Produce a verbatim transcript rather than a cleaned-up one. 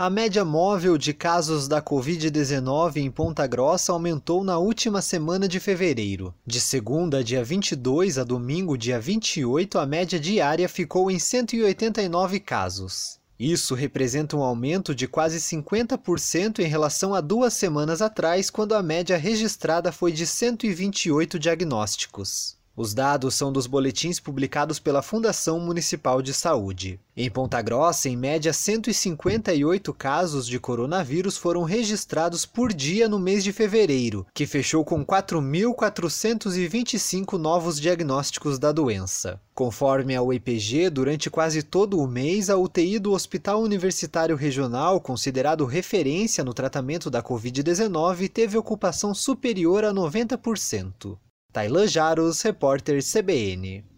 A média móvel de casos da covid dezenove em Ponta Grossa aumentou na última semana de fevereiro. De segunda, dia vinte e dois, a domingo, dia vinte e oito, a média diária ficou em cento e oitenta e nove casos. Isso representa um aumento de quase cinquenta por cento em relação a duas semanas atrás, quando a média registrada foi de cento e vinte e oito diagnósticos. Os dados são dos boletins publicados pela Fundação Municipal de Saúde. Em Ponta Grossa, em média, cento e cinquenta e oito casos de coronavírus foram registrados por dia no mês de fevereiro, que fechou com quatro mil quatrocentos e vinte e cinco novos diagnósticos da doença. Conforme a U E P G, durante quase todo o mês, a U T I do Hospital Universitário Regional, considerado referência no tratamento da covid dezenove, teve ocupação superior a noventa por cento. Taylan Jaros, repórter C B N.